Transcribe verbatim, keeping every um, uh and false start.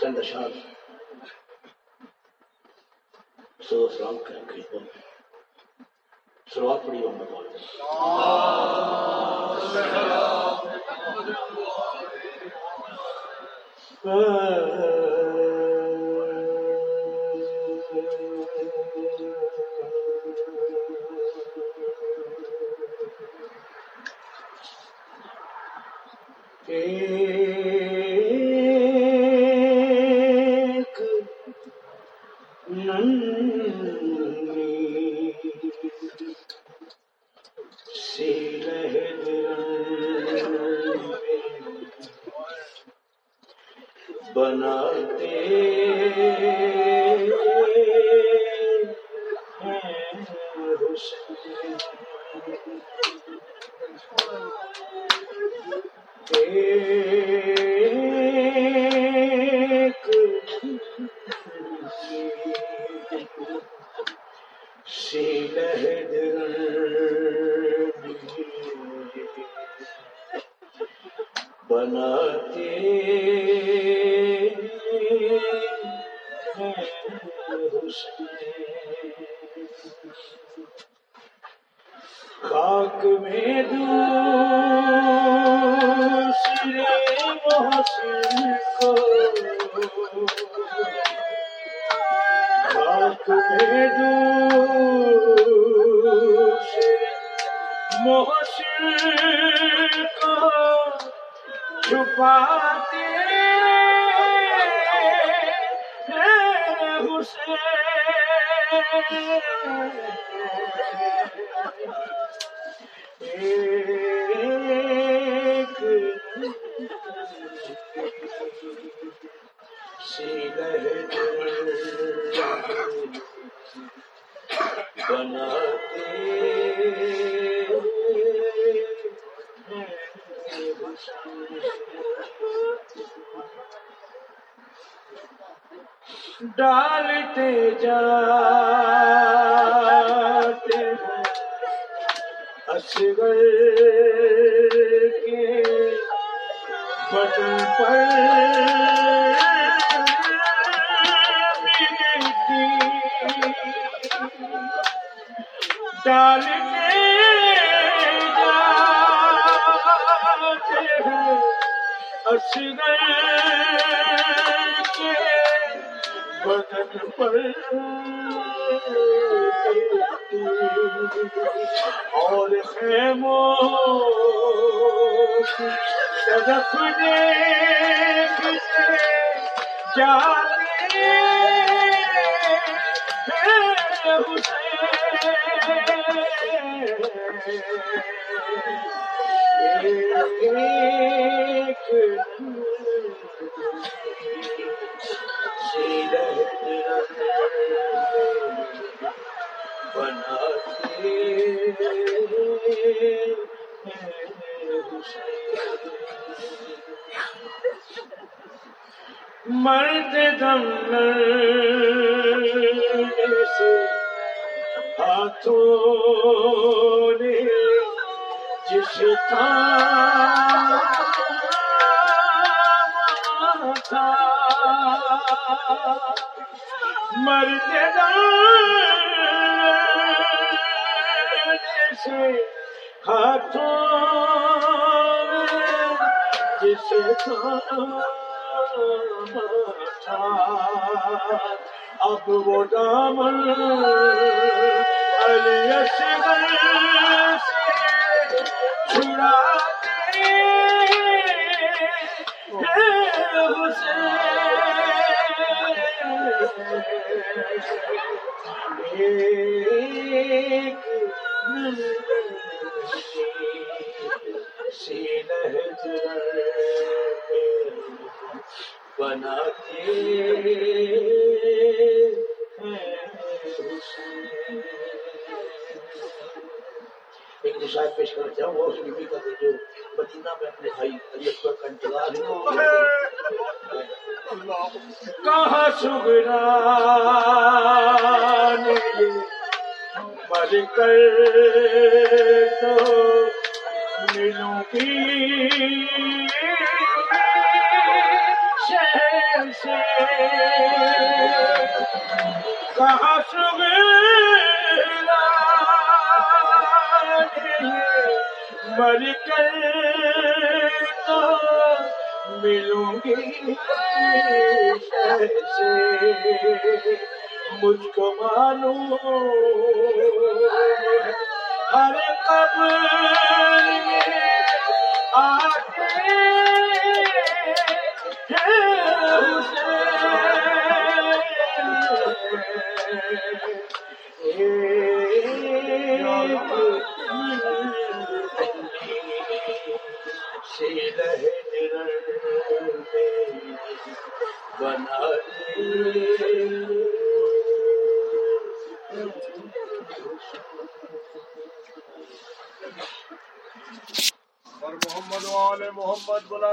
چند اشعار سو سلام کریں خدمت میں شروعات پڑی محمد والے ڈالتے جاتے ہیں اصغر کے بدن پر ڈالتے جاتے ہیں اصغر کے بدن پر اور خیموں کی طرف دیکھ کے جاتے ہیں حسین ایک مرد دم سے ہاتھوں نے جس تھا تھا مرد دم سے ہاتھوں جس تھا اب وہ دامن علی اصغر سے چھڑا کے ہے حسین بناتے ہیں شاید پیش کرنا چاہوں گا اس بیوی کا جو مدینہ میں اپنے بھائی علی اکبر کا انتظار ہے. کہاں سگران مر کر تو ملوں گی شہر سے، کہاں سگران مر کر تو ملوں گی شہر سے. مجھ کو معلوم ہر قبر میں آتے ہیں حسین بنا دے. اور محمد وآل محمد بلا